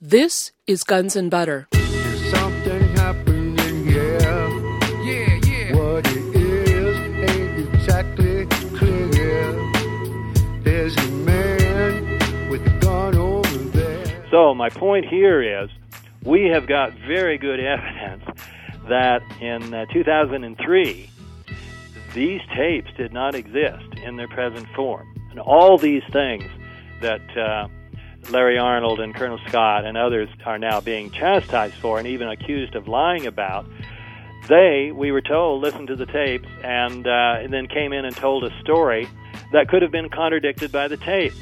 This is Guns and Butter. There's something happening here. Yeah, yeah. What it is ain't exactly clear. There's a man with a gun over there. So my point here is we have got very good evidence that in 2003, these tapes did not exist in their present form. And all these things that Larry Arnold and Colonel Scott and others are now being chastised for and even accused of lying about, we were told, listened to the tapes and then came in and told a story that could have been contradicted by the tape.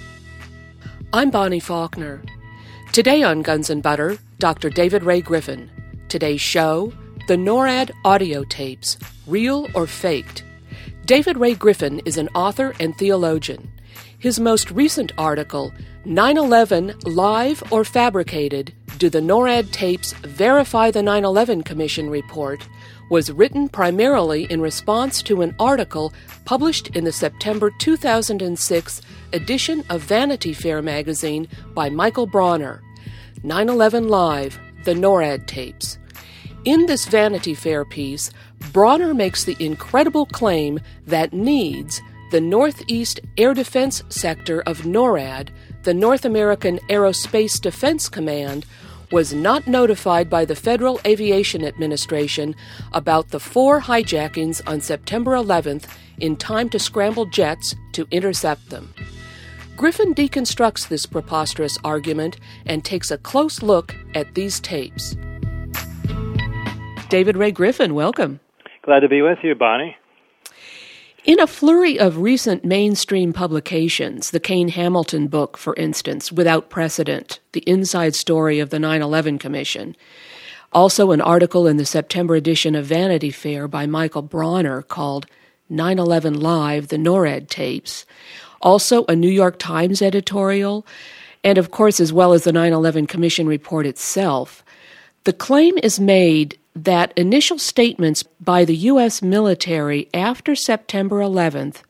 I'm Bonnie Faulkner. Today on Guns and Butter, Dr. David Ray Griffin. Today's show, the NORAD audio tapes, real or faked. David Ray Griffin is an author and theologian. His most recent article, 9/11 Live or Fabricated, Do the NORAD Tapes Verify the 9/11 Commission Report?, was written primarily in response to an article published in the September 2006 edition of Vanity Fair magazine by Michael Bronner, 9/11 Live, the NORAD Tapes. In this Vanity Fair piece, Bronner makes the incredible claim that NEADS, the Northeast Air Defense Sector of NORAD, the North American Aerospace Defense Command, was not notified by the Federal Aviation Administration about the 4 hijackings on September 11th in time to scramble jets to intercept them. Griffin deconstructs this preposterous argument and takes a close look at these tapes. David Ray Griffin, welcome. Glad to be with you, Bonnie. In a flurry of recent mainstream publications, the Kane Hamilton book, for instance, Without Precedent, The Inside Story of the 9/11 Commission, also an article in the September edition of Vanity Fair by Michael Bronner called 9/11 Live, the NORAD Tapes, also a New York Times editorial, and of course, as well as the 9/11 Commission report itself, the claim is made that initial statements by the U.S. military after September 11th,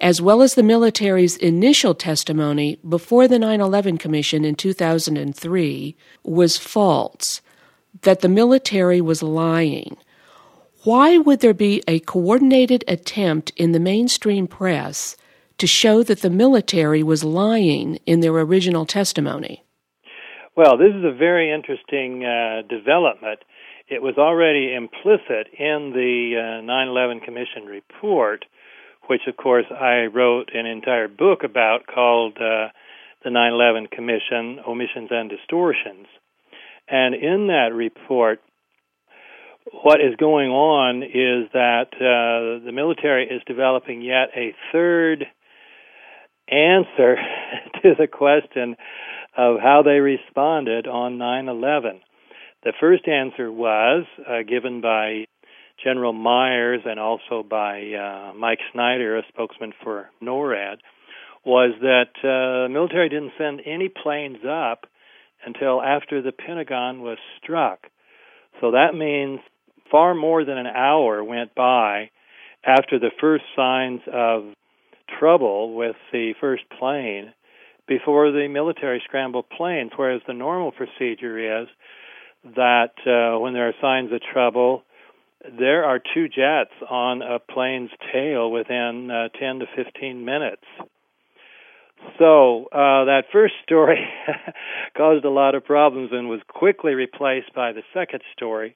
as well as the military's initial testimony before the 9/11 Commission in 2003, was false, that the military was lying. Why would there be a coordinated attempt in the mainstream press to show that the military was lying in their original testimony? Well, this is a very interesting development. It was already implicit in the 9/11 Commission report, which, of course, I wrote an entire book about called The 9/11 Commission, Omissions and Distortions. And in that report, what is going on is that the military is developing yet a third answer to the question of how they responded on 9/11. The first answer was given by General Myers and also by Mike Snyder, a spokesman for NORAD, was that the military didn't send any planes up until after the Pentagon was struck. So that means far more than an hour went by after the first signs of trouble with the first plane before the military scrambled planes, whereas the normal procedure is that when there are signs of trouble, there are 2 jets on a plane's tail within 10 to 15 minutes. So that first story caused a lot of problems and was quickly replaced by the second story,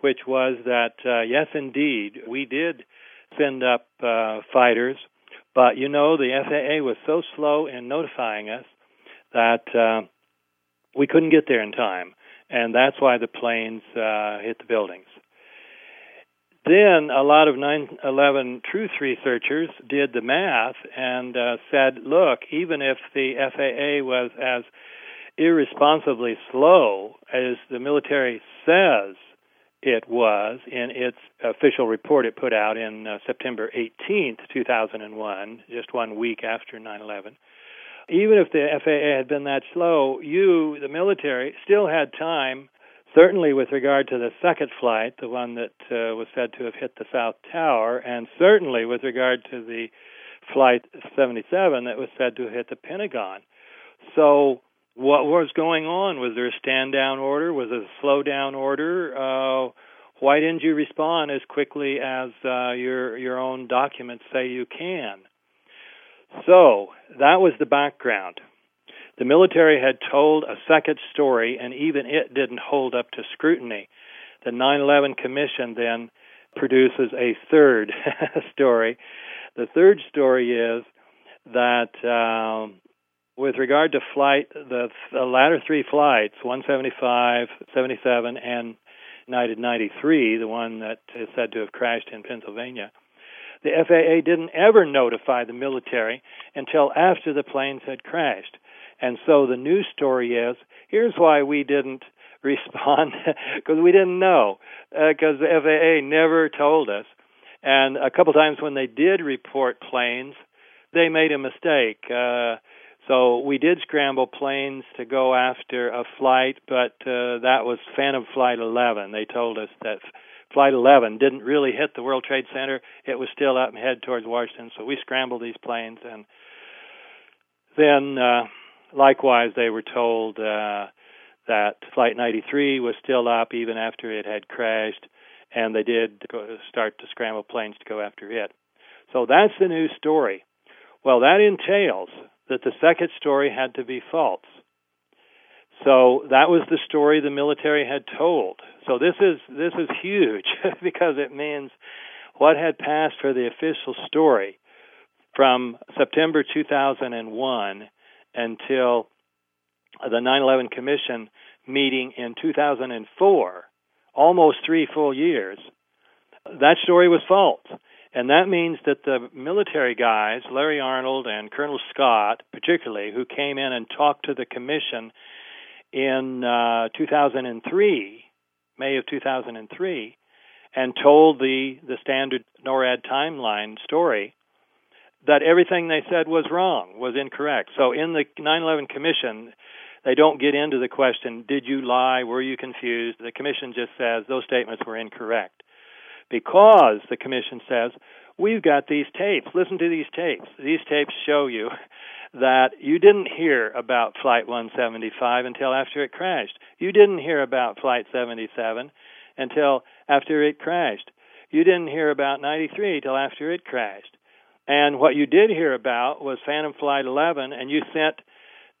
which was that, yes, indeed, we did send up fighters, but, you know, the FAA was so slow in notifying us that we couldn't get there in time. And that's why the planes hit the buildings. Then a lot of 9/11 truth researchers did the math and said, look, even if the FAA was as irresponsibly slow as the military says it was in its official report it put out in September 18th, 2001, just 1 week after 9/11, even if the FAA had been that slow, you, the military, still had time, certainly with regard to the second flight, the one that was said to have hit the South Tower, and certainly with regard to the Flight 77 that was said to have hit the Pentagon. So What was going on? Was there a stand-down order? Was it a slow-down order? Why didn't you respond as quickly as your own documents say you can? So that was the background. The military had told a second story, and even it didn't hold up to scrutiny. The 9/11 Commission then produces a third story. The third story is that with regard to flight, the latter three flights, 175, 77, and United 93, the one that is said to have crashed in Pennsylvania, the FAA didn't ever notify the military until after the planes had crashed. And so the news story is, here's why we didn't respond, because we didn't know, because the FAA never told us. And a couple times when they did report planes, they made a mistake. So we did scramble planes to go after a flight, but that was Phantom Flight 11. They told us that Flight 11 didn't really hit the World Trade Center. It was still up and head towards Washington, so we scrambled these planes. And then, likewise, they were told that Flight 93 was still up even after it had crashed, and they did start to scramble planes to go after it. So that's the new story. Well, that entails that the second story had to be false. So that was the story the military had told. So this is huge because it means what had passed for the official story from September 2001 until the 9/11 Commission meeting in 2004, almost 3 full years, that story was false. And that means that the military guys, Larry Arnold and Colonel Scott, particularly, who came in and talked to the commission in 2003, May of 2003, and told the standard NORAD timeline story, that everything they said was wrong, was incorrect. So in the 9/11 Commission, they don't get into the question, did you lie, were you confused? The commission just says those statements were incorrect. Because the commission says, we've got these tapes, listen to these tapes. These tapes show you that you didn't hear about Flight 175 until after it crashed. You didn't hear about Flight 77 until after it crashed. You didn't hear about 93 until after it crashed. And what you did hear about was Phantom Flight 11, and you sent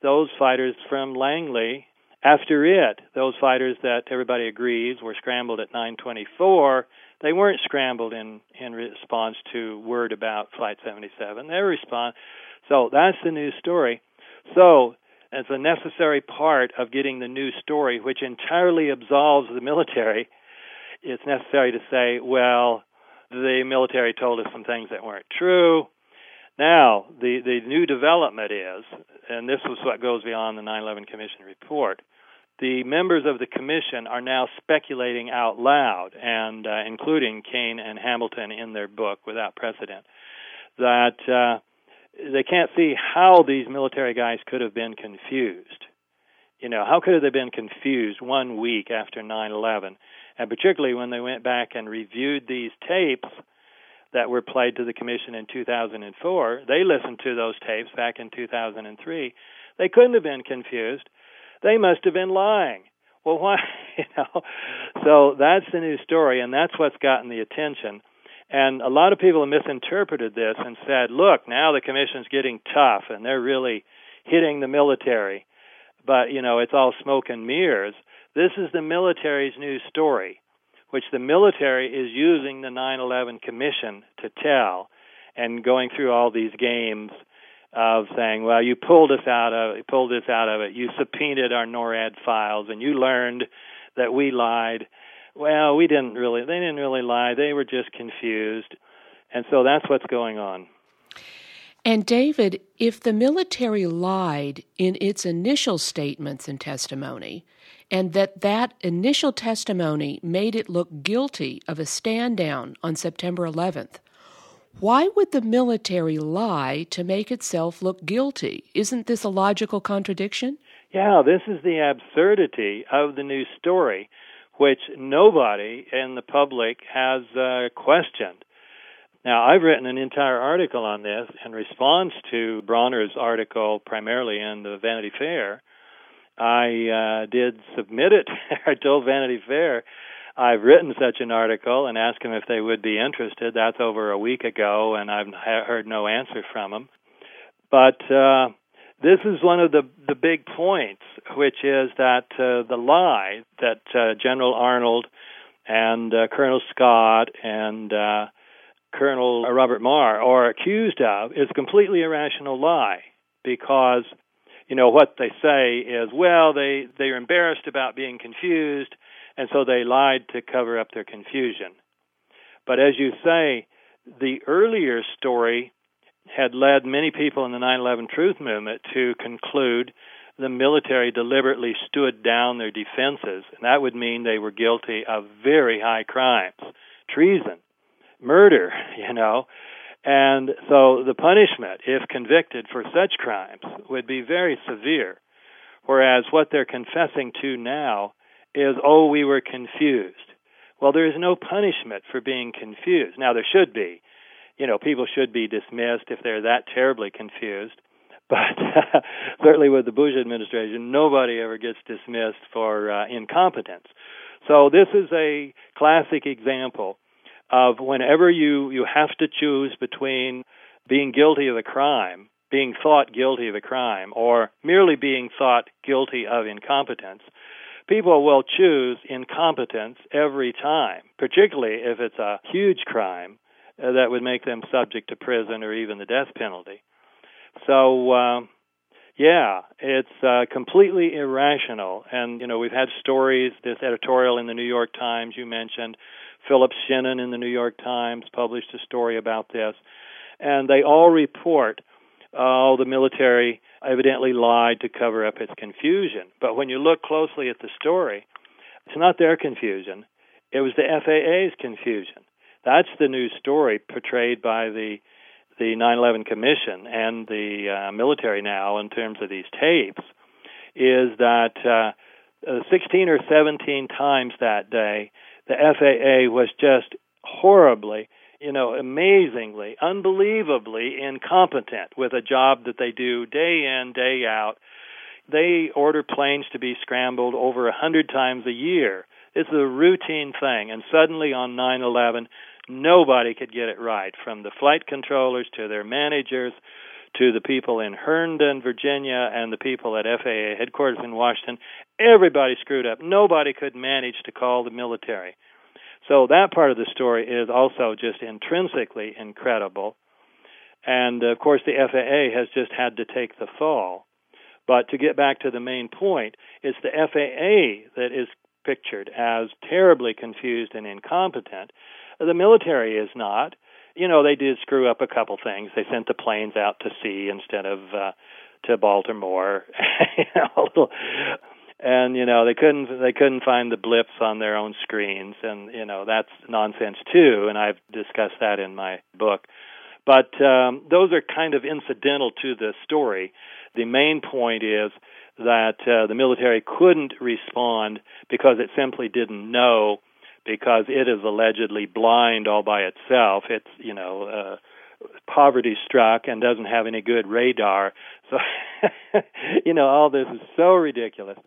those fighters from Langley after it. Those fighters that everybody agrees were scrambled at 9:24, they weren't scrambled in response to word about Flight 77. They respond. So that's the new story. So as a necessary part of getting the new story, which entirely absolves the military, it's necessary to say, well, the military told us some things that weren't true. Now, the new development is, and this was what goes beyond the 9/11 Commission report, the members of the commission are now speculating out loud, and including Kane and Hamilton in their book, Without Precedent, that they can't see how these military guys could have been confused. You know, how could they have been confused 1 week after 9/11? And particularly when they went back and reviewed these tapes that were played to the commission in 2004, they listened to those tapes back in 2003. They couldn't have been confused. They must have been lying. Well, why? You know? So that's the new story, and that's what's gotten the attention. And a lot of people have misinterpreted this and said, look, now the commission's getting tough, and they're really hitting the military. But, you know, it's all smoke and mirrors. This is the military's new story, which the military is using the 9/11 Commission to tell, and going through all these games of saying, well, you pulled us out of it, you subpoenaed our NORAD files, and you learned that we lied. Well, they didn't really lie, they were just confused. And so that's what's going on. And David, if the military lied in its initial statements and testimony, and that initial testimony made it look guilty of a stand-down on September 11th, why would the military lie to make itself look guilty? Isn't this a logical contradiction? Yeah, this is the absurdity of the new story, which nobody in the public has questioned. Now, I've written an entire article on this in response to Bronner's article, primarily in the Vanity Fair, I did submit it. I told Vanity Fair I've written such an article and asked them if they would be interested. That's over a week ago, and I've heard no answer from them. But this is one of the big points, which is that the lie that General Arnold and Colonel Scott and Colonel Robert Marr are accused of is completely irrational lie, because, you know, what they say is, well, they're embarrassed about being confused, and so they lied to cover up their confusion. But as you say, the earlier story had led many people in the 9/11 truth movement to conclude the military deliberately stood down their defenses, and that would mean they were guilty of very high crimes, treason, murder, you know. And so the punishment, if convicted for such crimes, would be very severe, whereas what they're confessing to now is, oh, we were confused. Well, there is no punishment for being confused. Now, there should be. You know, people should be dismissed if they're that terribly confused. But certainly with the Bush administration, nobody ever gets dismissed for incompetence. So this is a classic example of whenever you have to choose between being guilty of a crime, being thought guilty of a crime, or merely being thought guilty of incompetence, people will choose incompetence every time, particularly if it's a huge crime that would make them subject to prison or even the death penalty. So, it's completely irrational. And, you know, we've had stories, this editorial in the New York Times you mentioned, Philip Shannon in the New York Times published a story about this, and they all report, oh, the military evidently lied to cover up its confusion. But when you look closely at the story, it's not their confusion. It was the FAA's confusion. That's the new story portrayed by the 9/11 Commission and the military now in terms of these tapes, is that 16 or 17 times that day, the FAA was just horribly, you know, amazingly, unbelievably incompetent with a job that they do day in, day out. They order planes to be scrambled over 100 times a year. It's a routine thing, and suddenly on 9/11, nobody could get it right, from the flight controllers to their managers to the people in Herndon, Virginia, and the people at FAA headquarters in Washington. Everybody screwed up. Nobody could manage to call the military. So that part of the story is also just intrinsically incredible. And, of course, the FAA has just had to take the fall. But to get back to the main point, it's the FAA that is pictured as terribly confused and incompetent. The military is not. You know, they did screw up a couple things. They sent the planes out to sea instead of to Baltimore. And, you know, they couldn't find the blips on their own screens. And, you know, that's nonsense, too. And I've discussed that in my book. But those are kind of incidental to the story. The main point is that the military couldn't respond because it simply didn't know, because it is allegedly blind all by itself. It's, you know, poverty-struck and doesn't have any good radar. So, you know, all this is so ridiculous.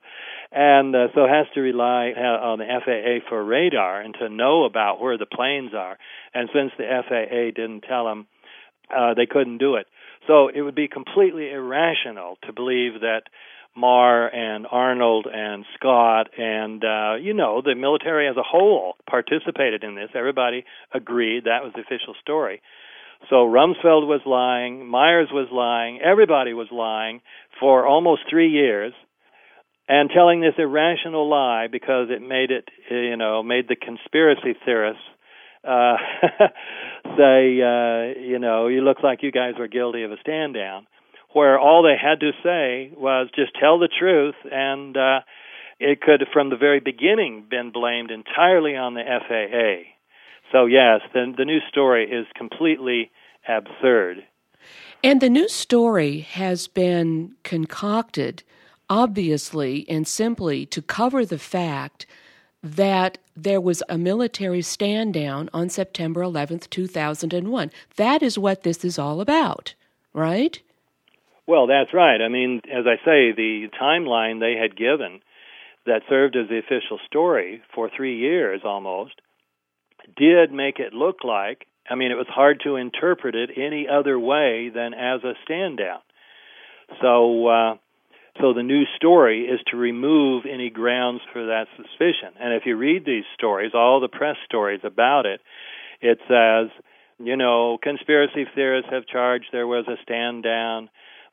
And so it has to rely on the FAA for radar and to know about where the planes are. And since the FAA didn't tell them, they couldn't do it. So it would be completely irrational to believe that Marr and Arnold and Scott and, you know, the military as a whole participated in this. Everybody agreed. That was the official story. So Rumsfeld was lying. Myers was lying. Everybody was lying for almost 3 years and telling this irrational lie because it made it, you know, made the conspiracy theorists say, you know, you look like you guys were guilty of a stand-down, where all they had to say was just tell the truth, and it could, from the very beginning, been blamed entirely on the FAA. So, yes, the news story is completely absurd. And the news story has been concocted, obviously and simply, to cover the fact that there was a military stand-down on September 11th, 2001. That is what this is all about, right? Well, that's right. I mean, as I say, the timeline they had given that served as the official story for 3 years almost did make it look like, I mean, it was hard to interpret it any other way than as a stand-down. So the new story is to remove any grounds for that suspicion. And if you read these stories, all the press stories about it, it says, you know, conspiracy theorists have charged there was a stand-down,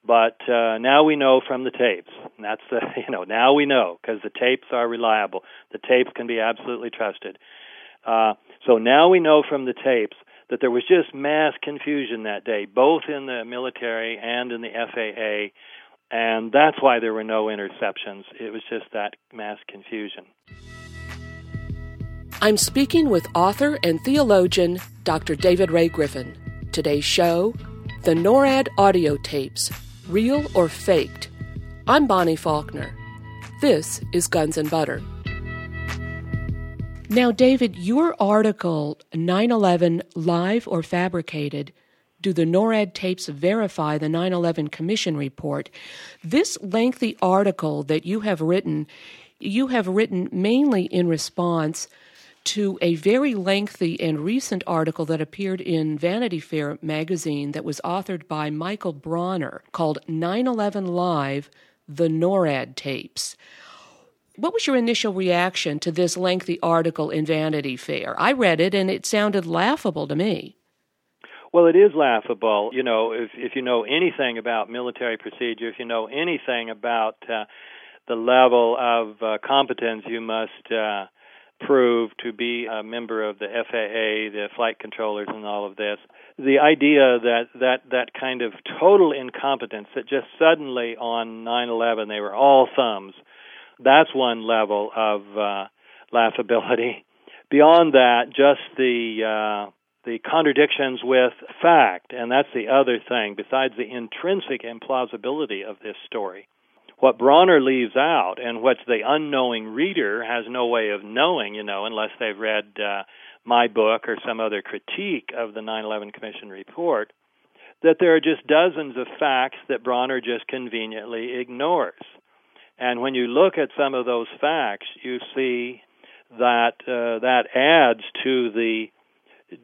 but now we know from the tapes. And that's the, you know, now we know because the tapes are reliable. The tapes can be absolutely trusted. So now we know from the tapes that there was just mass confusion that day, both in the military and in the FAA, and that's why there were no interceptions. It was just that mass confusion. I'm speaking with author and theologian Dr. David Ray Griffin. Today's show, The NORAD Audio Tapes, Real or Faked? I'm Bonnie Faulkner. This is Guns and Butter. Now, David, your article, 9/11 Live or Fabricated, Do the NORAD Tapes Verify the 9/11 Commission Report? This lengthy article that you have written mainly in response to a very lengthy and recent article that appeared in Vanity Fair magazine that was authored by Michael Bronner called 9/11 Live, the NORAD Tapes. What was your initial reaction to this lengthy article in Vanity Fair? I read it, and it sounded laughable to me. Well, it is laughable. You know, if you know anything about military procedure, if you know anything about the level of competence you must prove to be a member of the FAA, the flight controllers, and all of this, the idea that that kind of total incompetence, that just suddenly on 9/11 they were all thumbs, that's one level of laughability. Beyond that, just the contradictions with fact, and that's the other thing, besides the intrinsic implausibility of this story. What Bronner leaves out, and what the unknowing reader has no way of knowing, you know, unless they've read my book or some other critique of the 9/11 Commission report, that there are just dozens of facts that Bronner just conveniently ignores. And when you look at some of those facts, you see that that adds to the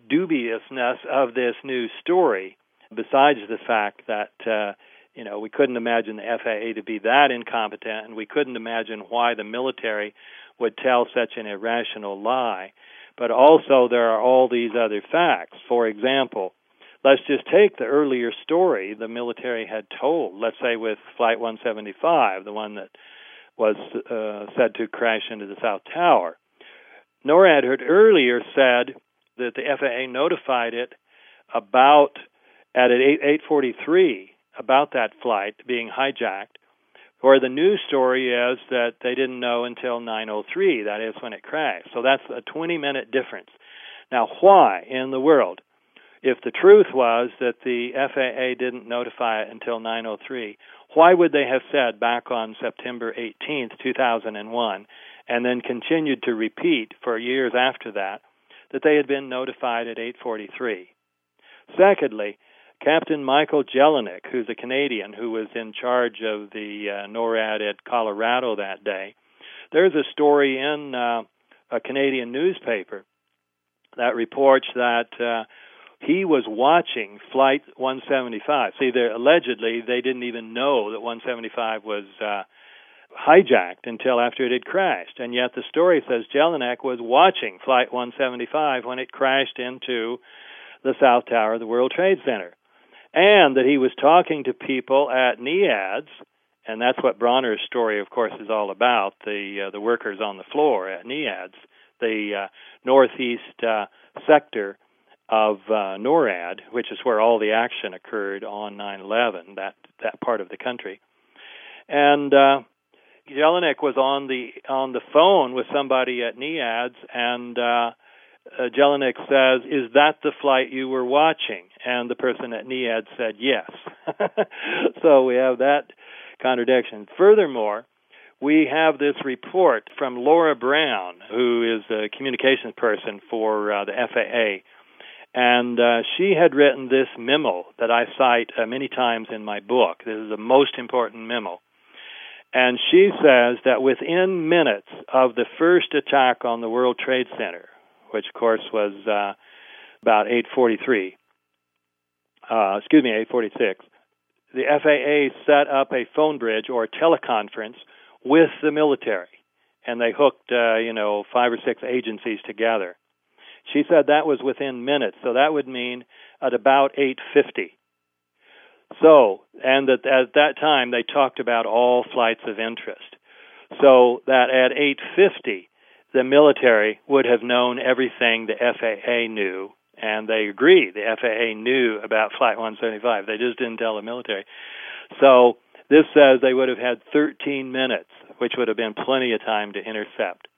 dubiousness of this new story, besides the fact that, you know, we couldn't imagine the FAA to be that incompetent, and we couldn't imagine why the military would tell such an irrational lie. But also there are all these other facts. For example, let's just take the earlier story the military had told, let's say with Flight 175, the one that was said to crash into the South Tower. NORAD had earlier said that the FAA notified it about, at 8:43, about that flight being hijacked, where the news story is that they didn't know until 9:03, that is when it crashed. So that's a 20-minute difference. Now, why in the world, if the truth was that the FAA didn't notify it until 9:03, why would they have said back on September 18th, 2001, and then continued to repeat for years after that, that they had been notified at 8:43. Secondly, Captain Michael Jelinek, who's a Canadian who was in charge of the NORAD at Colorado that day, there's a story in a Canadian newspaper that reports that he was watching Flight 175. See, allegedly they didn't even know that 175 was hijacked until after it had crashed. And yet the story says Jelinek was watching Flight 175 when it crashed into the South Tower of the World Trade Center. And that he was talking to people at NEADS, and that's what Bronner's story, of course, is all about, the workers on the floor at NEADS, the northeast sector of NORAD, which is where all the action occurred on 9/11, that part of the country. And Jelinek was on the phone with somebody at NEADS, and Jelinek says, "Is that the flight you were watching?" And the person at NEADS said, "Yes." So we have that contradiction. Furthermore, we have this report from Laura Brown, who is a communications person for the FAA, And she had written this memo that I cite many times in my book. This is the most important memo. And she says that within minutes of the first attack on the World Trade Center, which, of course, was about 8:46, the FAA set up a phone bridge or teleconference with the military, and they hooked, 5 or 6 agencies together. She said that was within minutes, so that would mean at about 8:50. So, and at that time, they talked about all flights of interest. So that at 8:50, the military would have known everything the FAA knew, and they agree the FAA knew about Flight 175. They just didn't tell the military. So this says they would have had 13 minutes, which would have been plenty of time to intercept.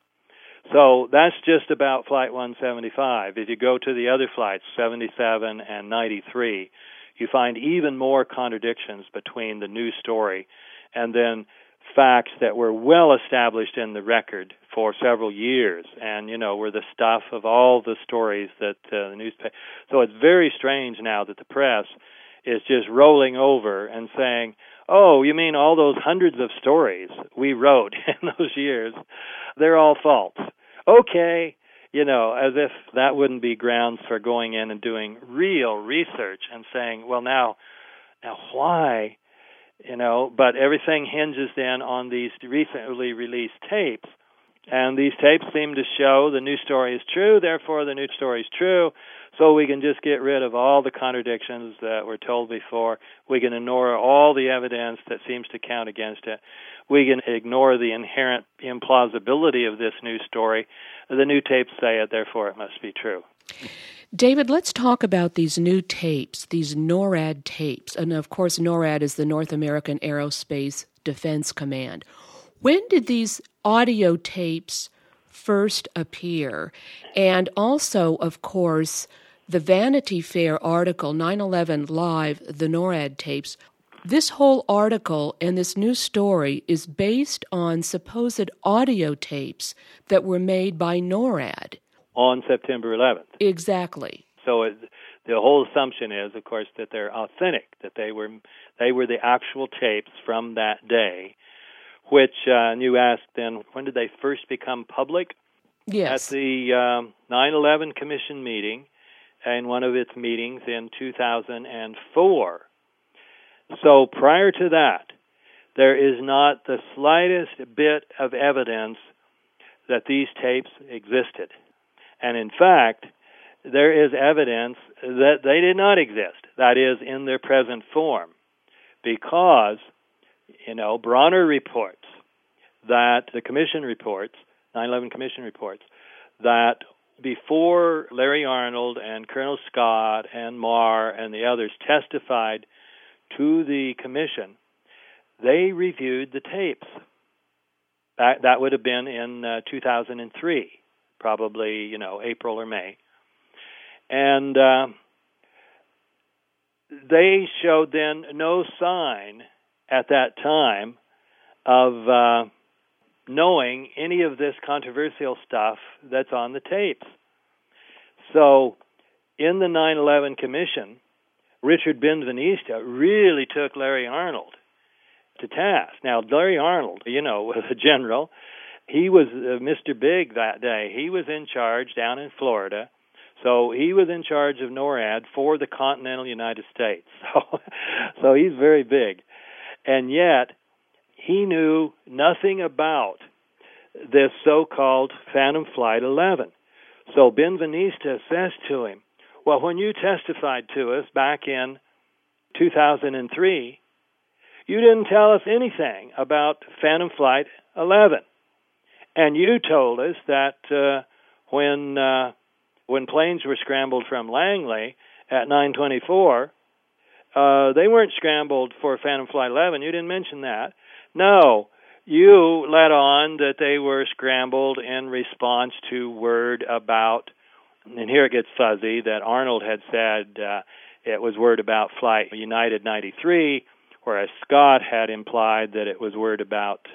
So that's just about Flight 175. If you go to the other flights, 77 and 93, you find even more contradictions between the news story and then facts that were well established in the record for several years and, were the stuff of all the stories that the newspaper... So it's very strange now that the press is just rolling over and saying, oh, you mean all those hundreds of stories we wrote in those years, they're all false. Okay, as if that wouldn't be grounds for going in and doing real research and saying, well, now why... but everything hinges then on these recently released tapes. And these tapes seem to show the news story is true, therefore the news story is true, so we can just get rid of all the contradictions that were told before. We can ignore all the evidence that seems to count against it. We can ignore the inherent implausibility of this news story. The new tapes say it, therefore it must be true. David, let's talk about these new tapes, these NORAD tapes. And, of course, NORAD is the North American Aerospace Defense Command. When did these audio tapes first appear? And also, of course, the Vanity Fair article, 9/11 Live, the NORAD tapes. This whole article and this new story is based on supposed audio tapes that were made by NORAD. On September 11th. Exactly. So the whole assumption is, of course, that they're authentic, that they were the actual tapes from that day, which, and you asked then, when did they first become public? Yes. At the 9/11 Commission meeting, and one of its meetings in 2004. So prior to that, there is not the slightest bit of evidence that these tapes existed. And in fact, there is evidence that they did not exist, that is, in their present form, because, Bronner reports that the commission reports, 9/11 commission reports, that before Larry Arnold and Colonel Scott and Marr and the others testified to the commission, they reviewed the tapes. That would have been in 2003. Probably, April or May. And they showed then no sign at that time of knowing any of this controversial stuff that's on the tapes. So in the 9/11 Commission, Richard Ben-Veniste really took Larry Arnold to task. Now, Larry Arnold, was a general. He was Mr. Big that day. He was in charge down in Florida. So he was in charge of NORAD for the continental United States. So he's very big. And yet, he knew nothing about this so-called Phantom Flight 11. So Ben-Veniste says to him, well, when you testified to us back in 2003, you didn't tell us anything about Phantom Flight 11. And you told us that when planes were scrambled from Langley at 9:24, they weren't scrambled for Phantom Flight 11. You didn't mention that. No, you let on that they were scrambled in response to word about, and here it gets fuzzy, that Arnold had said it was word about Flight United 93, whereas Scott had implied that it was word about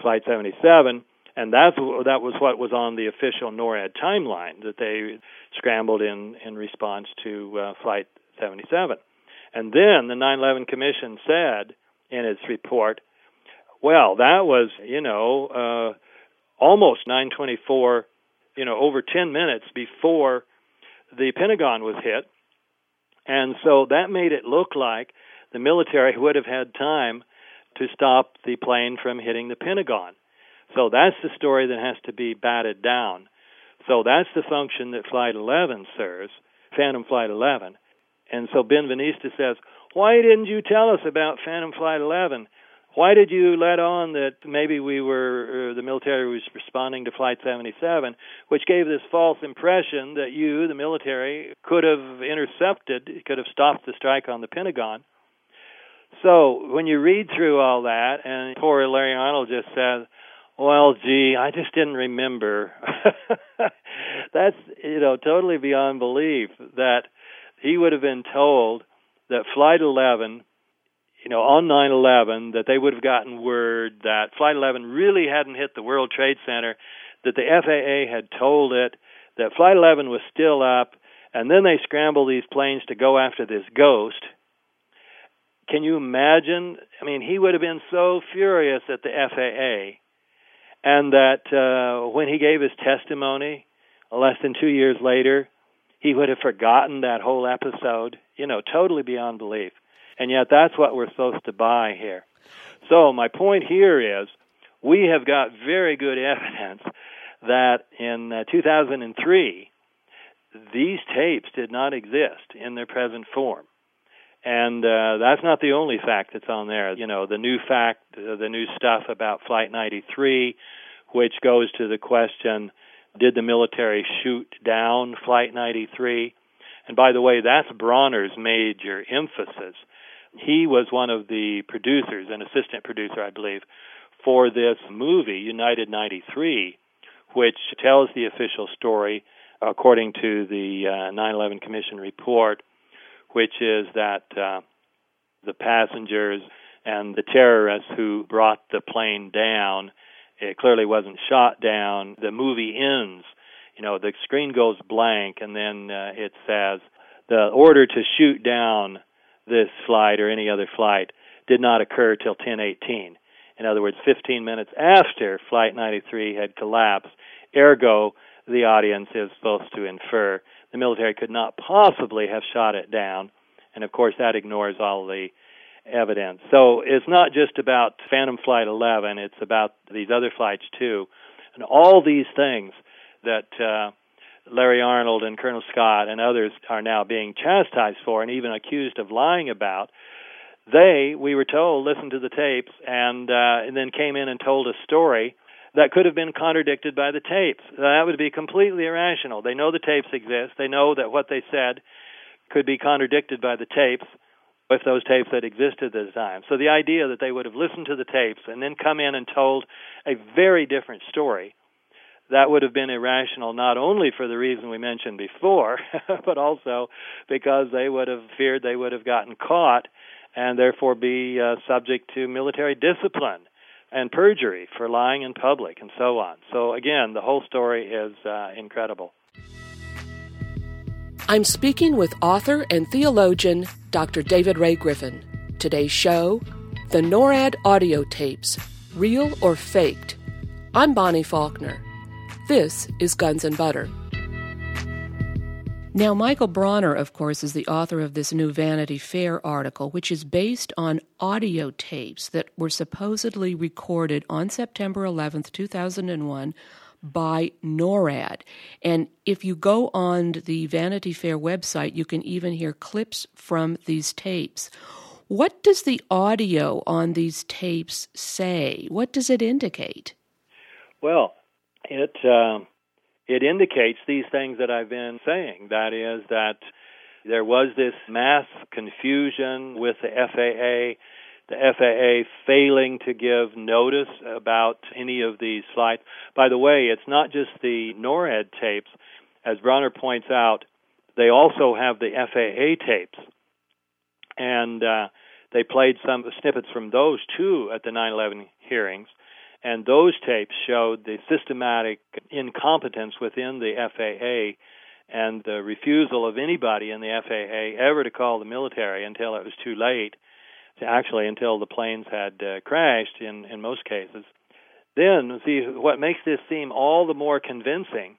Flight 77. And that was what was on the official NORAD timeline that they scrambled in response to Flight 77. And then the 9/11 Commission said in its report, well, that was, almost 9:24, over 10 minutes before the Pentagon was hit. And so that made it look like the military would have had time to stop the plane from hitting the Pentagon. So that's the story that has to be batted down. So that's the function that Flight 11 serves, Phantom Flight 11. And so Ben-Veniste says, why didn't you tell us about Phantom Flight 11? Why did you let on that maybe the military was responding to Flight 77, which gave this false impression that the military, could have intercepted, could have stopped the strike on the Pentagon? So when you read through all that, and poor Larry Arnold just says, well, gee, I just didn't remember. That's, totally beyond belief that he would have been told that Flight 11, on 9/11, that they would have gotten word that Flight 11 really hadn't hit the World Trade Center, that the FAA had told it, that Flight 11 was still up, and then they scrambled these planes to go after this ghost. Can you imagine? I mean, he would have been so furious at the FAA. And that when he gave his testimony less than 2 years later, he would have forgotten that whole episode, totally beyond belief. And yet that's what we're supposed to buy here. So my point here is we have got very good evidence that in 2003, these tapes did not exist in their present form. And that's not the only fact that's on there. The new stuff about Flight 93, which goes to the question, did the military shoot down Flight 93? And by the way, that's Bronner's major emphasis. He was one of the producers, an assistant producer, I believe, for this movie, United 93, which tells the official story according to the 9/11 Commission report, which is that the passengers and the terrorists who brought the plane down, it clearly wasn't shot down. The movie ends, the screen goes blank, and then it says, the order to shoot down this flight or any other flight did not occur till 10:18. In other words, 15 minutes after Flight 93 had collapsed, ergo, the audience is supposed to infer the military could not possibly have shot it down. And, of course, that ignores all the evidence. So it's not just about Phantom Flight 11. It's about these other flights, too. And all these things that Larry Arnold and Colonel Scott and others are now being chastised for and even accused of lying about, we were told, listened to the tapes and then came in and told a story that could have been contradicted by the tapes. That would be completely irrational. They know the tapes exist. They know that what they said could be contradicted by the tapes if those tapes had existed at the time. So the idea that they would have listened to the tapes and then come in and told a very different story, that would have been irrational not only for the reason we mentioned before, but also because they would have feared they would have gotten caught and therefore be subject to military discipline and perjury for lying in public, and so on. So again, the whole story is incredible. I'm speaking with author and theologian Dr. David Ray Griffin. Today's show, The NORAD Audio Tapes, Real or Faked? I'm Bonnie Faulkner. This is Guns and Butter. Now, Michael Bronner, of course, is the author of this new Vanity Fair article, which is based on audio tapes that were supposedly recorded on September 11th, 2001, by NORAD. And if you go on the Vanity Fair website, you can even hear clips from these tapes. What does the audio on these tapes say? What does it indicate? Well, it indicates these things that I've been saying. That is that there was this mass confusion with the FAA failing to give notice about any of these flights. By the way, it's not just the NORAD tapes. As Bronner points out, they also have the FAA tapes. And they played some snippets from those, too, at the 9/11 hearings. And those tapes showed the systematic incompetence within the FAA and the refusal of anybody in the FAA ever to call the military until it was too late, actually until the planes had crashed in most cases. Then, see, what makes this seem all the more convincing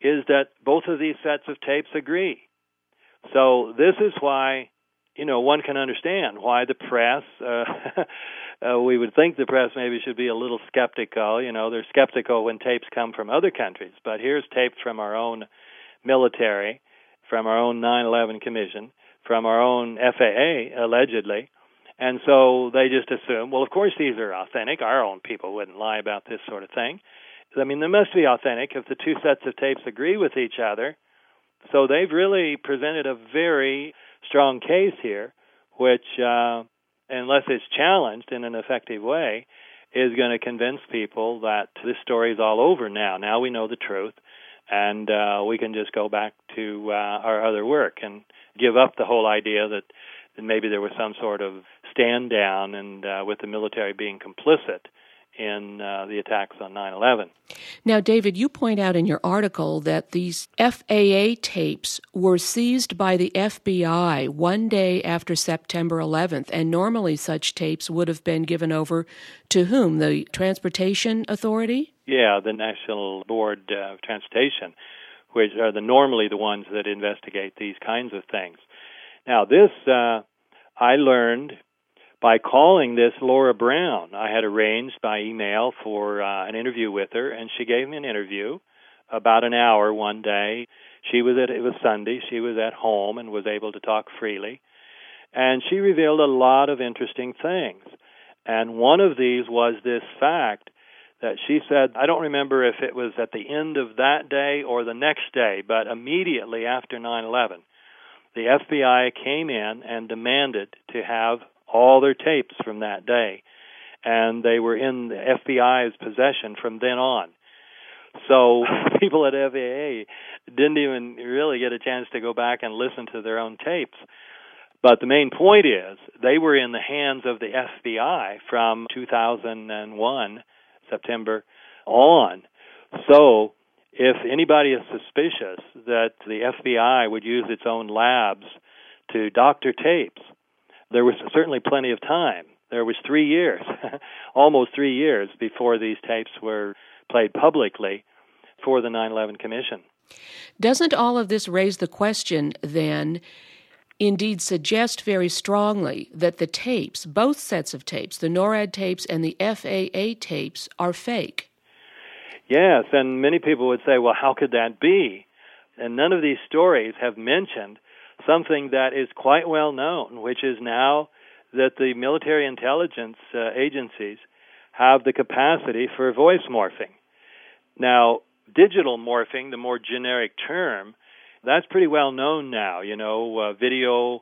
is that both of these sets of tapes agree. So this is why, you know, one can understand why the press, we would think the press maybe should be a little skeptical. You know, they're skeptical when tapes come from other countries. But here's tapes from our own military, from our own 9/11 Commission, from our own FAA, allegedly. And so they just assume, well, of course these are authentic. Our own people wouldn't lie about this sort of thing. I mean, they must be authentic if the two sets of tapes agree with each other. So they've really presented a very strong case here, which, unless it's challenged in an effective way, is going to convince people that this story is all over now. Now we know the truth, and we can just go back to our other work and give up the whole idea that maybe there was some sort of stand-down and with the military being complicit in the attacks on 9/11. Now, David, you point out in your article that these FAA tapes were seized by the FBI one day after September 11th, and normally such tapes would have been given over to whom? The Transportation Authority? Yeah, the National Board of Transportation, which are normally the ones that investigate these kinds of things. Now, this I learned by calling this Laura Brown. I had arranged by email for an interview with her, and she gave me an interview about an hour one day. It was Sunday. She was at home and was able to talk freely. And she revealed a lot of interesting things. And one of these was this fact that she said, I don't remember if it was at the end of that day or the next day, but immediately after 9/11, the FBI came in and demanded to have all their tapes from that day, and they were in the FBI's possession from then on. So people at FAA didn't even really get a chance to go back and listen to their own tapes. But the main point is they were in the hands of the FBI from 2001, September on. So if anybody is suspicious that the FBI would use its own labs to doctor tapes, there was certainly plenty of time. There was 3 years, almost 3 years, before these tapes were played publicly for the 9/11 Commission. Doesn't all of this raise the question, then, indeed suggest very strongly that the tapes, both sets of tapes, the NORAD tapes and the FAA tapes, are fake? Yes, and many people would say, well, how could that be? And none of these stories have mentioned something that is quite well known, which is now that the military intelligence agencies have the capacity for voice morphing. Now, digital morphing, the more generic term, that's pretty well known now, you know, video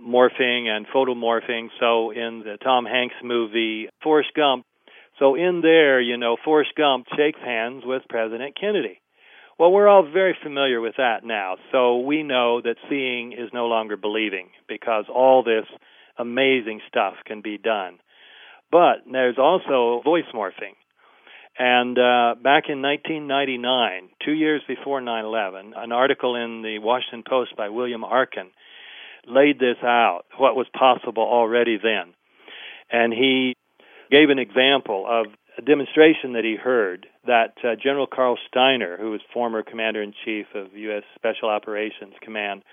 morphing and photomorphing. So in the Tom Hanks movie, Forrest Gump, so in there, you know, Forrest Gump shakes hands with President Kennedy. Well, we're all very familiar with that now, so we know that seeing is no longer believing because all this amazing stuff can be done. But there's also voice morphing. And back in 1999, 2 years before 9/11, an article in the Washington Post by William Arkin laid this out, what was possible already then. And he gave an example of a demonstration that he heard that General Carl Steiner, who was former Commander-in-Chief of U.S. Special Operations Command,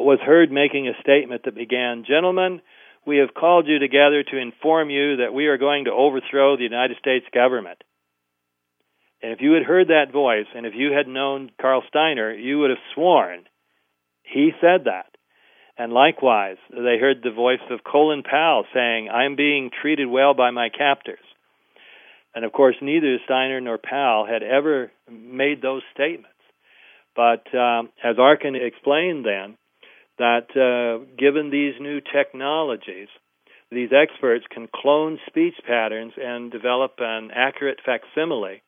was heard making a statement that began, "Gentlemen, we have called you together to inform you that we are going to overthrow the United States government." And if you had heard that voice, and if you had known Carl Steiner, you would have sworn he said that. And likewise, they heard the voice of Colin Powell saying, "I'm being treated well by my captors." And, of course, neither Steiner nor Powell had ever made those statements. But as Arkin explained then, that given these new technologies, these experts can clone speech patterns and develop an accurate facsimile,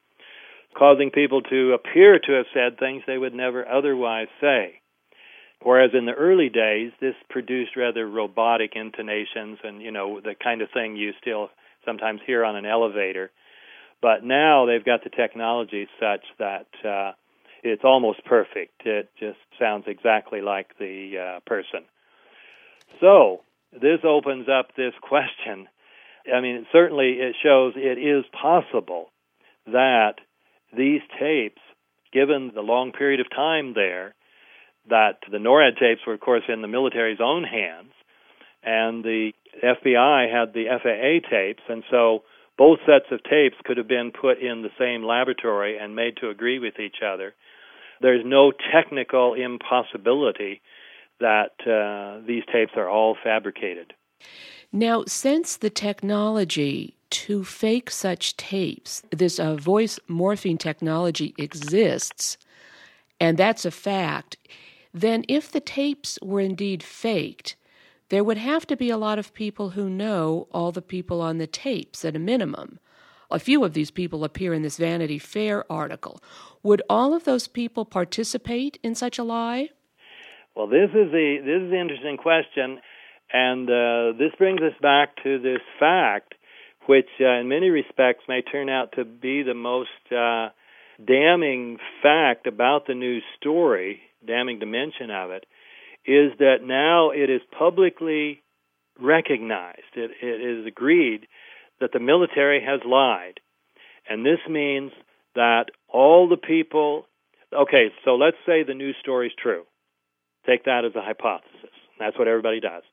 causing people to appear to have said things they would never otherwise say. Whereas in the early days, this produced rather robotic intonations and, you know, the kind of thing you still sometimes hear on an elevator. But now they've got the technology such that it's almost perfect. It just sounds exactly like the person. So this opens up this question. I mean, certainly it shows it is possible that these tapes, given the long period of time there, that the NORAD tapes were, of course, in the military's own hands, and the FBI had the FAA tapes, and so both sets of tapes could have been put in the same laboratory and made to agree with each other. There's no technical impossibility that these tapes are all fabricated. Now, since the technology to fake such tapes, this voice morphing technology exists, and that's a fact, then if the tapes were indeed faked, there would have to be a lot of people who know all the people on the tapes at a minimum. A few of these people appear in this Vanity Fair article. Would all of those people participate in such a lie? Well, this is the interesting question, and this brings us back to this fact, which in many respects may turn out to be the most damning fact about the news story, damning dimension of it, is that now it is publicly recognized. It is agreed that the military has lied. And this means that all the people... Okay, so let's say the news story is true. Take that as a hypothesis. That's what everybody does.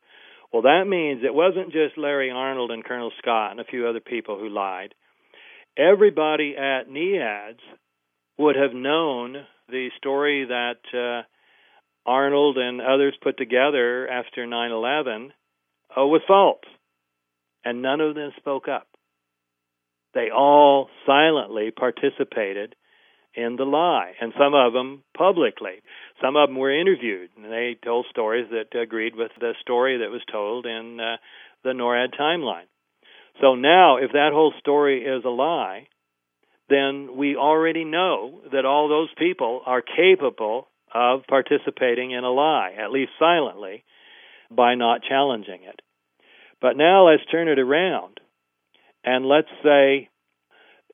Well, that means it wasn't just Larry Arnold and Colonel Scott and a few other people who lied. Everybody at NEADS would have known the story that Arnold and others put together after 9/11 was false, and none of them spoke up. They all silently participated in the lie, and some of them publicly. Some of them were interviewed, and they told stories that agreed with the story that was told in the NORAD timeline. So now, if that whole story is a lie, then we already know that all those people are capable of participating in a lie, at least silently, by not challenging it. But now let's turn it around, and let's say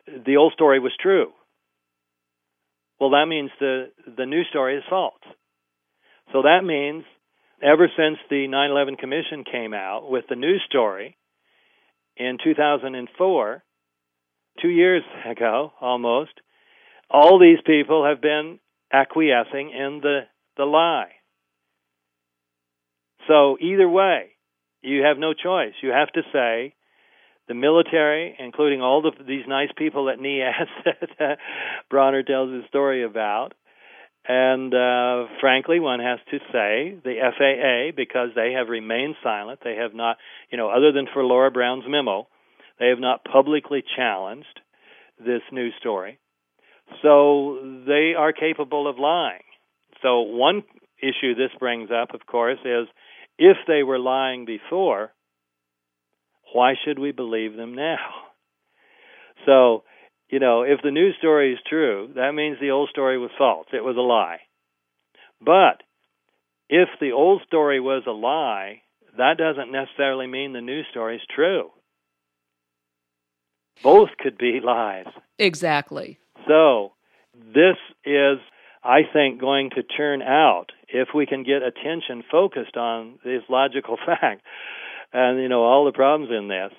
the old story was true. Well, that means the new story is false. So that means ever since the 9/11 Commission came out with the news story in 2004, 2 years ago almost, all these people have been acquiescing in the lie. So either way, you have no choice. You have to say the military, including all of these nice people at NEADS that Bronner tells his story about, and frankly, one has to say the FAA, because they have remained silent. They have not, other than for Laura Brown's memo, they have not publicly challenged this news story. So they are capable of lying. So one issue this brings up, of course, is if they were lying before, why should we believe them now? So, if the news story is true, that means the old story was false. It was a lie. But if the old story was a lie, that doesn't necessarily mean the news story is true. Both could be lies. Exactly. So this is, I think, going to turn out, if we can get attention focused on this logical fact and, all the problems in this,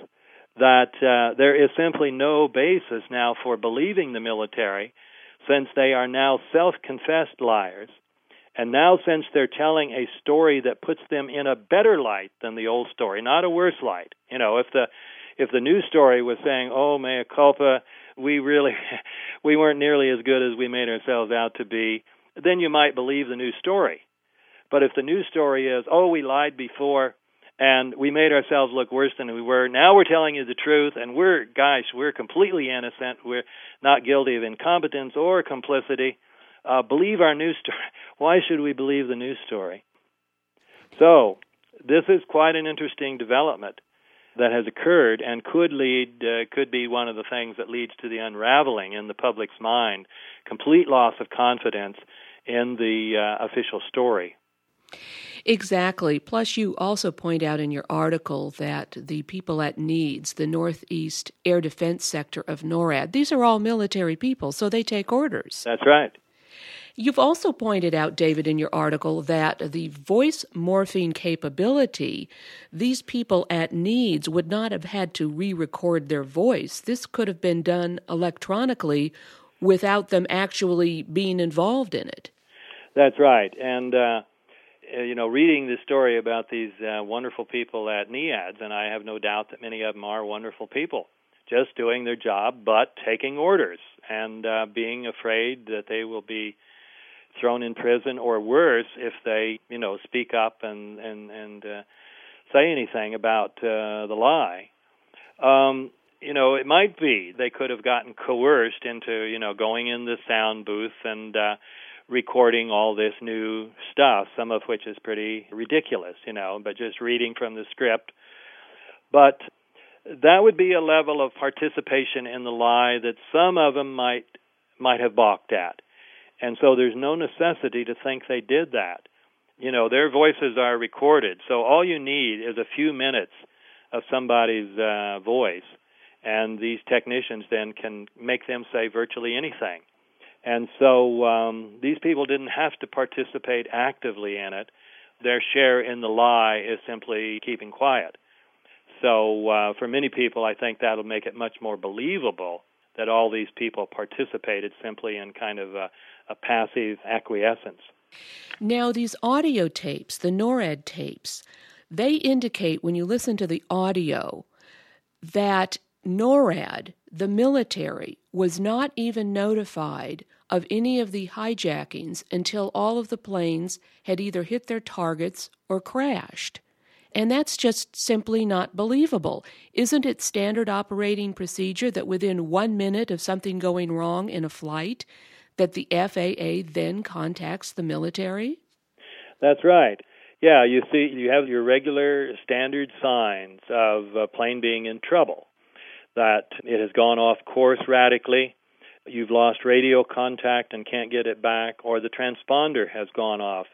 that there is simply no basis now for believing the military, since they are now self-confessed liars. And now, since they're telling a story that puts them in a better light than the old story, not a worse light. If the news story was saying, oh, mea culpa, we weren't nearly as good as we made ourselves out to be, then you might believe the news story. But if the news story is, oh, we lied before, and we made ourselves look worse than we were, now we're telling you the truth, and we're completely innocent, we're not guilty of incompetence or complicity, believe our news story. Why should we believe the news story? So this is quite an interesting development that has occurred, and could be one of the things that leads to the unraveling in the public's mind, complete loss of confidence in the official story. Exactly. Plus, you also point out in your article that the people at NEADS, the Northeast Air Defense Sector of NORAD, these are all military people, so they take orders. That's right. You've also pointed out, David, in your article that the voice morphine capability, these people at NEADS would not have had to re-record their voice. This could have been done electronically without them actually being involved in it. That's right. And, reading the story about these wonderful people at NEADS, and I have no doubt that many of them are wonderful people, just doing their job but taking orders and being afraid that they will be thrown in prison or worse if they, speak up and say anything about the lie. It might be they could have gotten coerced into, going in the sound booth and recording all this new stuff, some of which is pretty ridiculous, but just reading from the script. But that would be a level of participation in the lie that some of them might have balked at. And so there's no necessity to think they did that. Their voices are recorded, so all you need is a few minutes of somebody's voice, and these technicians then can make them say virtually anything. And so these people didn't have to participate actively in it. Their share in the lie is simply keeping quiet. So for many people, I think that'll make it much more believable that all these people participated simply in kind of a passive acquiescence. Now, these audio tapes, the NORAD tapes, they indicate when you listen to the audio that NORAD, the military, was not even notified of any of the hijackings until all of the planes had either hit their targets or crashed. And that's just simply not believable. Isn't it standard operating procedure that within 1 minute of something going wrong in a flight, that the FAA then contacts the military? That's right. Yeah, you see, you have your regular standard signs of a plane being in trouble, that it has gone off course radically, you've lost radio contact and can't get it back, or the transponder has gone off.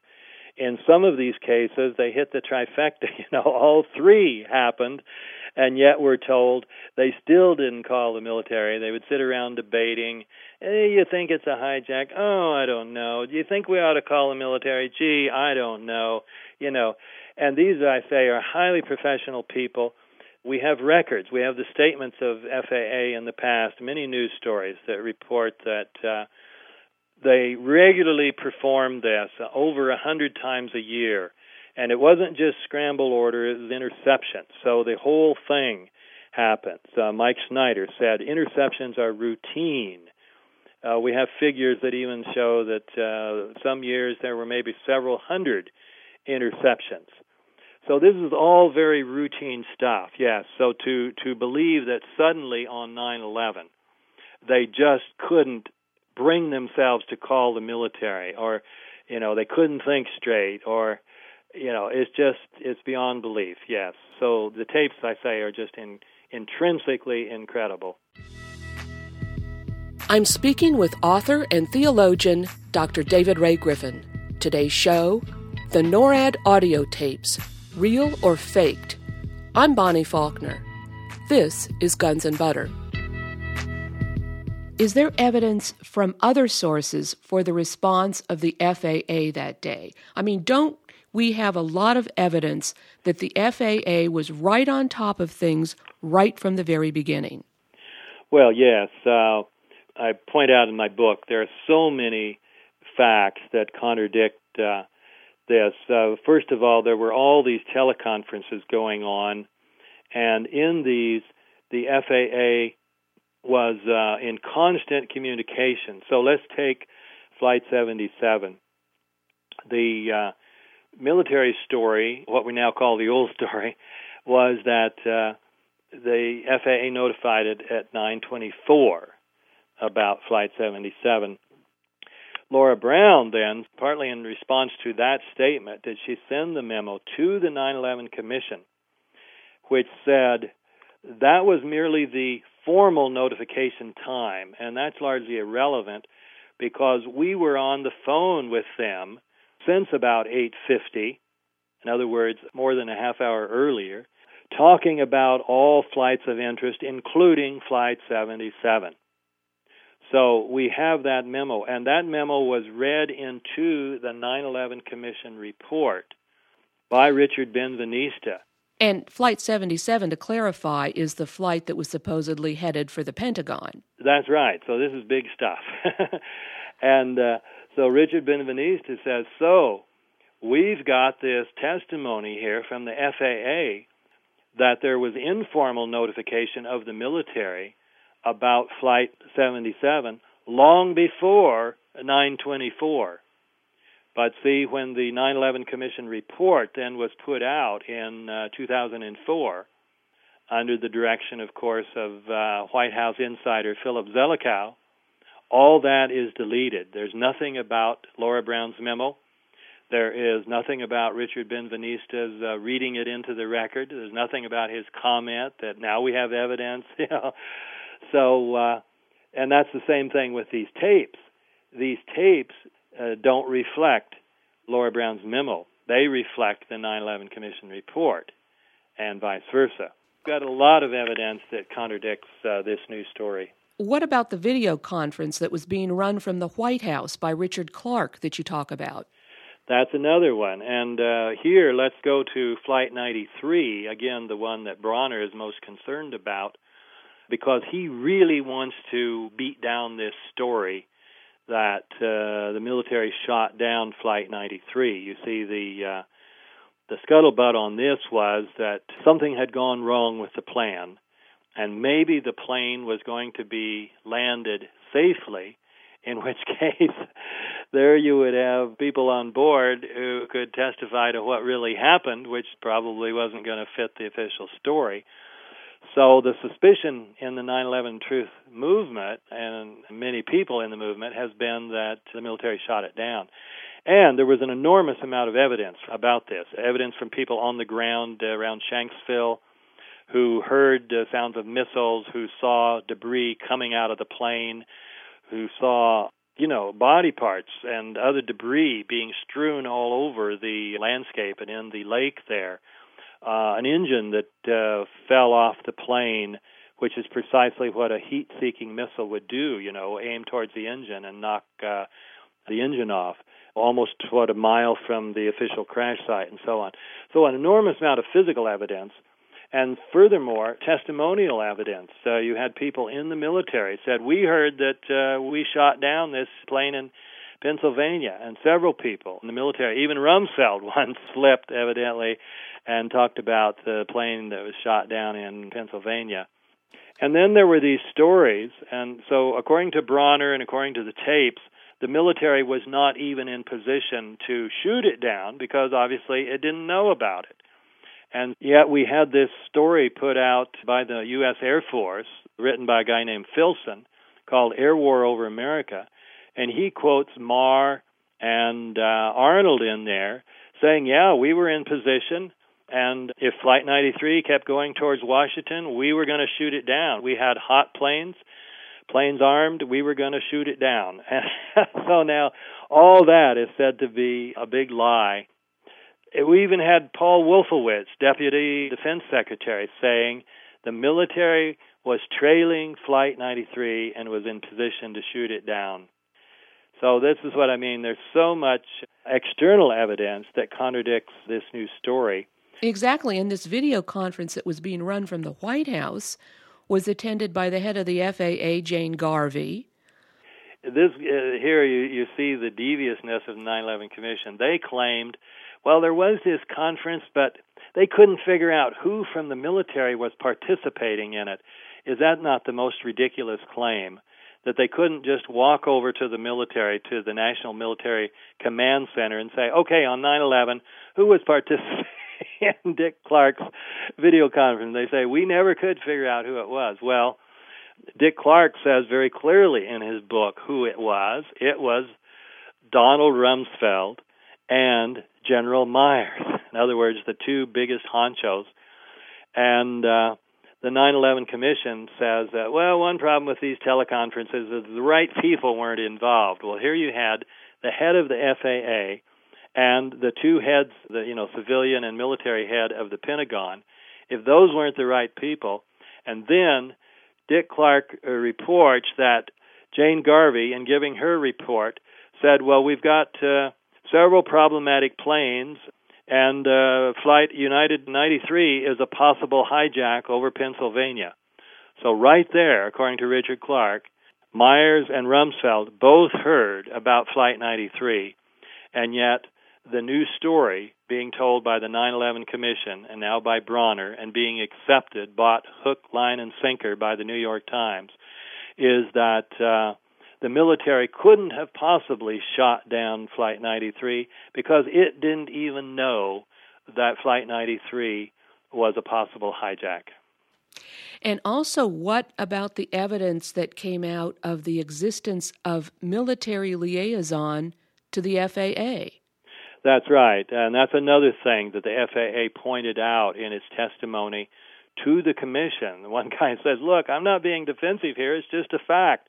In some of these cases, they hit the trifecta, all three happened, and yet we're told they still didn't call the military. They would sit around debating, hey, you think it's a hijack? Oh, I don't know. Do you think we ought to call the military? Gee, I don't know. And these, I say, are highly professional people. We have records. We have the statements of FAA in the past, many news stories that report that they regularly performed this over 100 times a year. And it wasn't just scramble order, it was interception. So the whole thing happens. Mike Snyder said, interceptions are routine. We have figures that even show that some years there were maybe several hundred interceptions. So this is all very routine stuff, yes. So to believe that suddenly on 9/11 they just couldn't bring themselves to call the military, or they couldn't think straight, or it's beyond belief. Yes, so the tapes, I say, are just intrinsically incredible. I'm speaking with author and theologian Dr. David Ray Griffin. Today's show, the NORAD audio tapes, real or faked. I'm Bonnie Faulkner. This is Guns and Butter. Is there evidence from other sources for the response of the FAA that day? I mean, don't we have a lot of evidence that the FAA was right on top of things right from the very beginning? Well, yes. I point out in my book there are so many facts that contradict this. First of all, there were all these teleconferences going on, and in these, the FAA was in constant communication. So let's take Flight 77. The military story, what we now call the old story, was that the FAA notified it at 9:24 about Flight 77. Laura Brown then, partly in response to that statement, did she send the memo to the 9/11 Commission, which said that was merely the formal notification time, and that's largely irrelevant because we were on the phone with them since about 8:50, in other words, more than a half hour earlier, talking about all flights of interest, including Flight 77. So we have that memo, and that memo was read into the 9/11 Commission report by Richard Ben-Veniste. And Flight 77, to clarify, is the flight that was supposedly headed for the Pentagon. That's right. So this is big stuff. And so Richard Ben-Veniste says, so we've got this testimony here from the FAA that there was informal notification of the military about Flight 77 long before 9/24. But see, when the 9/11 Commission report then was put out in 2004, under the direction, of course, of White House insider Philip Zelikow, all that is deleted. There's nothing about Laura Brown's memo. There is nothing about Richard Ben-Veniste's reading it into the record. There's nothing about his comment that now we have evidence. You know. So, and that's the same thing with these tapes. These tapes don't reflect Laura Brown's memo. They reflect the 9/11 Commission report, and vice versa. We've got a lot of evidence that contradicts this news story. What about the video conference that was being run from the White House by Richard Clarke that you talk about? That's another one. And here, let's go to Flight 93, again, the one that Bronner is most concerned about, because he really wants to beat down this story that the military shot down Flight 93. You see, the scuttlebutt on this was that something had gone wrong with the plan, and maybe the plane was going to be landed safely, in which case there you would have people on board who could testify to what really happened, which probably wasn't going to fit the official story. So the suspicion in the 9/11 Truth movement and many people in the movement has been that the military shot it down. And there was an enormous amount of evidence about this, evidence from people on the ground around Shanksville who heard sounds of missiles, who saw debris coming out of the plane, who saw, you know, body parts and other debris being strewn all over the landscape and in the lake there. An engine that fell off the plane, which is precisely what a heat-seeking missile would do, you know, aim towards the engine and knock the engine off, almost, a mile from the official crash site and so on. So an enormous amount of physical evidence, and furthermore, testimonial evidence. So you had people in the military said, we heard that we shot down this plane in Pennsylvania, and several people in the military, even Rumsfeld once slipped, evidently, and talked about the plane that was shot down in Pennsylvania. And then there were these stories, and so according to Bronner and according to the tapes, the military was not even in position to shoot it down because obviously it didn't know about it. And yet we had this story put out by the U.S. Air Force, written by a guy named Philson, called Air War Over America, and he quotes Marr and Arnold in there, saying, yeah, we were in position, and if Flight 93 kept going towards Washington, we were going to shoot it down. We had hot planes, planes armed, we were going to shoot it down. So now all that is said to be a big lie. We even had Paul Wolfowitz, Deputy Defense Secretary, saying the military was trailing Flight 93 and was in position to shoot it down. So this is what I mean. There's so much external evidence that contradicts this new story. Exactly. And this video conference that was being run from the White House was attended by the head of the FAA, Jane Garvey. This here you see the deviousness of the 9/11 Commission. They claimed, well, there was this conference, but they couldn't figure out who from the military was participating in it. Is that not the most ridiculous claim? That they couldn't just walk over to the military, to the National Military Command Center, and say, okay, on 9/11, who was participating in Dick Clark's video conference? They say, we never could figure out who it was. Well, Dick Clarke says very clearly in his book who it was. It was Donald Rumsfeld and General Myers. In other words, the two biggest honchos. And the 9/11 Commission says that, well, one problem with these teleconferences is the right people weren't involved. Well, here you had the head of the FAA and the two heads, the civilian and military head of the Pentagon, if those weren't the right people, and then Dick Clark reports that Jane Garvey, in giving her report, said, well, we've got several problematic planes, and Flight United 93 is a possible hijack over Pennsylvania. So right there, according to Richard Clarke, Myers and Rumsfeld both heard about Flight 93, and yet the new story being told by the 9/11 Commission and now by Bronner and being accepted, bought hook, line, and sinker by the New York Times, is that the military couldn't have possibly shot down Flight 93 because it didn't even know that Flight 93 was a possible hijack. And also, what about the evidence that came out of the existence of military liaison to the FAA? That's right, and that's another thing that the FAA pointed out in its testimony to the commission. One guy says, look, I'm not being defensive here, it's just a fact.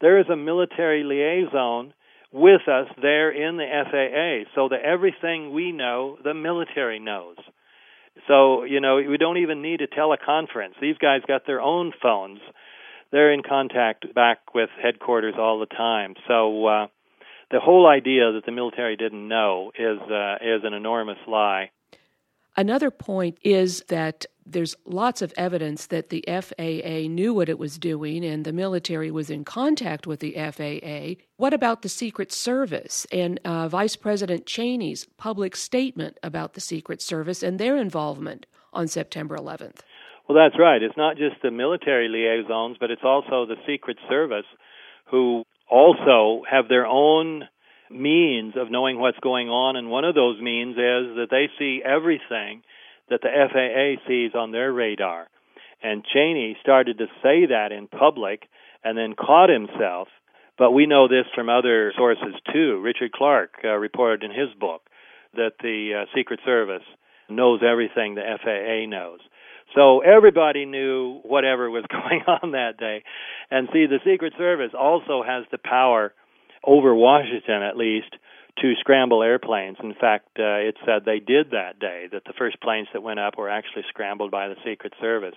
There is a military liaison with us there in the FAA, so that everything we know, the military knows. So, we don't even need a teleconference. These guys got their own phones. They're in contact back with headquarters all the time. So the whole idea that the military didn't know is an enormous lie. Another point is that there's lots of evidence that the FAA knew what it was doing and the military was in contact with the FAA. What about the Secret Service and Vice President Cheney's public statement about the Secret Service and their involvement on September 11th? Well, that's right. It's not just the military liaisons, but it's also the Secret Service, who also have their own means of knowing what's going on, and one of those means is that they see everything that the FAA sees on their radar. And Cheney started to say that in public and then caught himself, but we know this from other sources too. Richard Clarke reported in his book that the Secret Service knows everything the FAA knows. So everybody knew whatever was going on that day. And see, the Secret Service also has the power over Washington, at least, to scramble airplanes. In fact, it said they did that day, that the first planes that went up were actually scrambled by the Secret Service.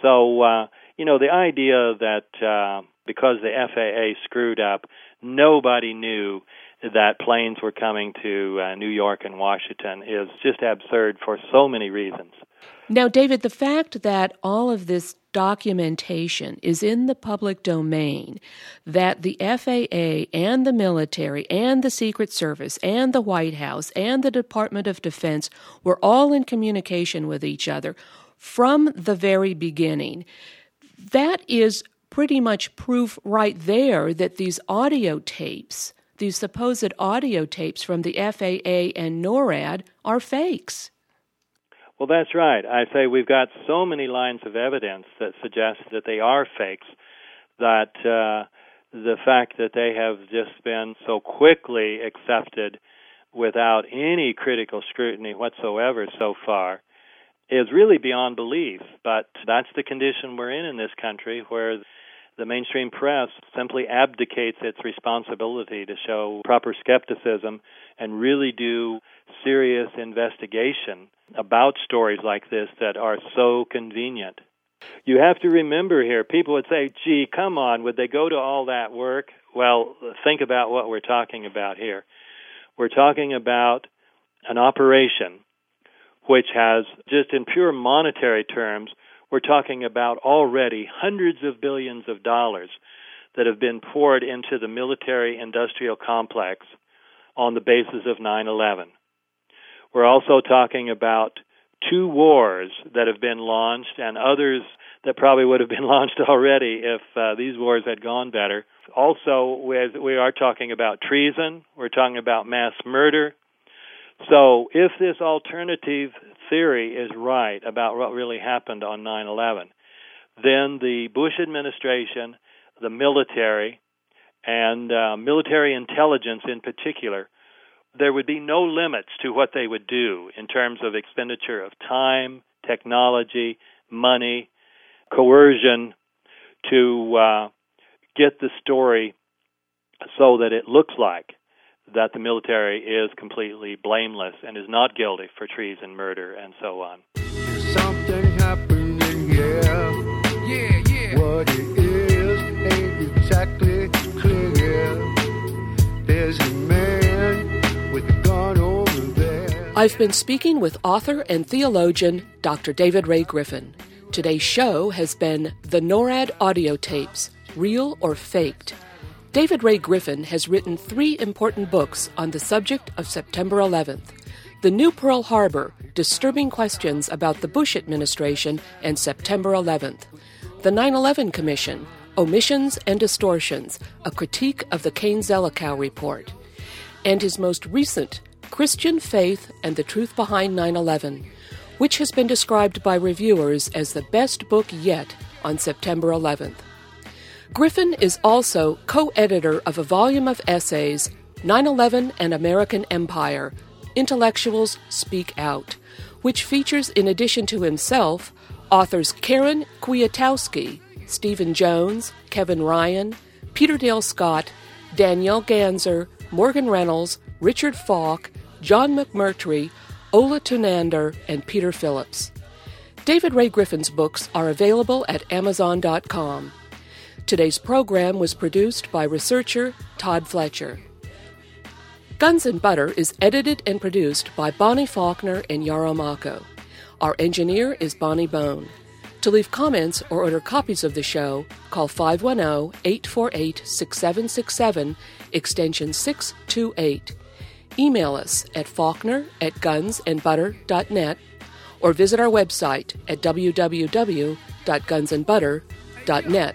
So, the idea that because the FAA screwed up, nobody knew that planes were coming to New York and Washington is just absurd for so many reasons. Now, David, the fact that all of this documentation is in the public domain, that the FAA and the military and the Secret Service and the White House and the Department of Defense were all in communication with each other from the very beginning, that is pretty much proof right there that these audio tapes, these supposed audio tapes from the FAA and NORAD, are fakes. Well, that's right. I say we've got so many lines of evidence that suggest that they are fakes, that the fact that they have just been so quickly accepted without any critical scrutiny whatsoever so far is really beyond belief. But that's the condition we're in this country, where the mainstream press simply abdicates its responsibility to show proper skepticism and really do serious investigation about stories like this that are so convenient. You have to remember here, people would say, gee, come on, would they go to all that work? Well, think about what we're talking about here. We're talking about an operation which has, just in pure monetary terms, we're talking about already hundreds of billions of dollars that have been poured into the military-industrial complex on the basis of 9/11. We're also talking about two wars that have been launched and others that probably would have been launched already if these wars had gone better. Also, we are talking about treason. We're talking about mass murder. So if this alternative theory is right about what really happened on 9/11, then the Bush administration, the military, and military intelligence in particular, there would be no limits to what they would do in terms of expenditure of time, technology, money, coercion to get the story so that it looks like that the military is completely blameless and is not guilty for treason, murder, and so on. Something happening here. Yeah, yeah. What it is ain't exactly clear. There's a man with a gun over there. I've been speaking with author and theologian Dr. David Ray Griffin. Today's show has been The NORAD Audio Tapes, Real or Faked? David Ray Griffin has written 3 important books on the subject of September 11th. The New Pearl Harbor, Disturbing Questions About the Bush Administration and September 11th. The 9/11 Commission, Omissions and Distortions, A Critique of the Kane-Zelikow Report. And his most recent, Christian Faith and the Truth Behind 9/11, which has been described by reviewers as the best book yet on September 11th. Griffin is also co-editor of a volume of essays, 9/11 and American Empire, Intellectuals Speak Out, which features, in addition to himself, authors Karen Kwiatowski, Stephen Jones, Kevin Ryan, Peter Dale Scott, Danielle Ganser, Morgan Reynolds, Richard Falk, John McMurtry, Ola Tunander, and Peter Phillips. David Ray Griffin's books are available at Amazon.com. Today's program was produced by researcher Todd Fletcher. Guns and Butter is edited and produced by Bonnie Faulkner and Yaro Mako. Our engineer is Bonnie Bone. To leave comments or order copies of the show, call 510-848-6767, extension 628. Email us at faulkner@gunsandbutter.net or visit our website at www.gunsandbutter.net.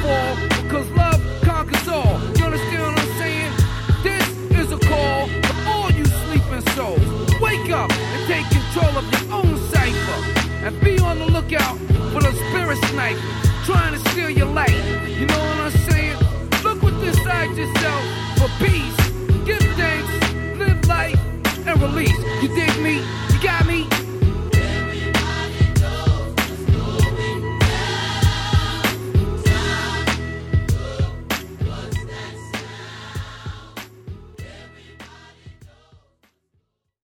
fall, because love conquers all. Wake up and take control of your own cipher, and be on the lookout for the spirit sniper trying to steal your light. You know what I'm saying? Look within inside yourself for peace. Give thanks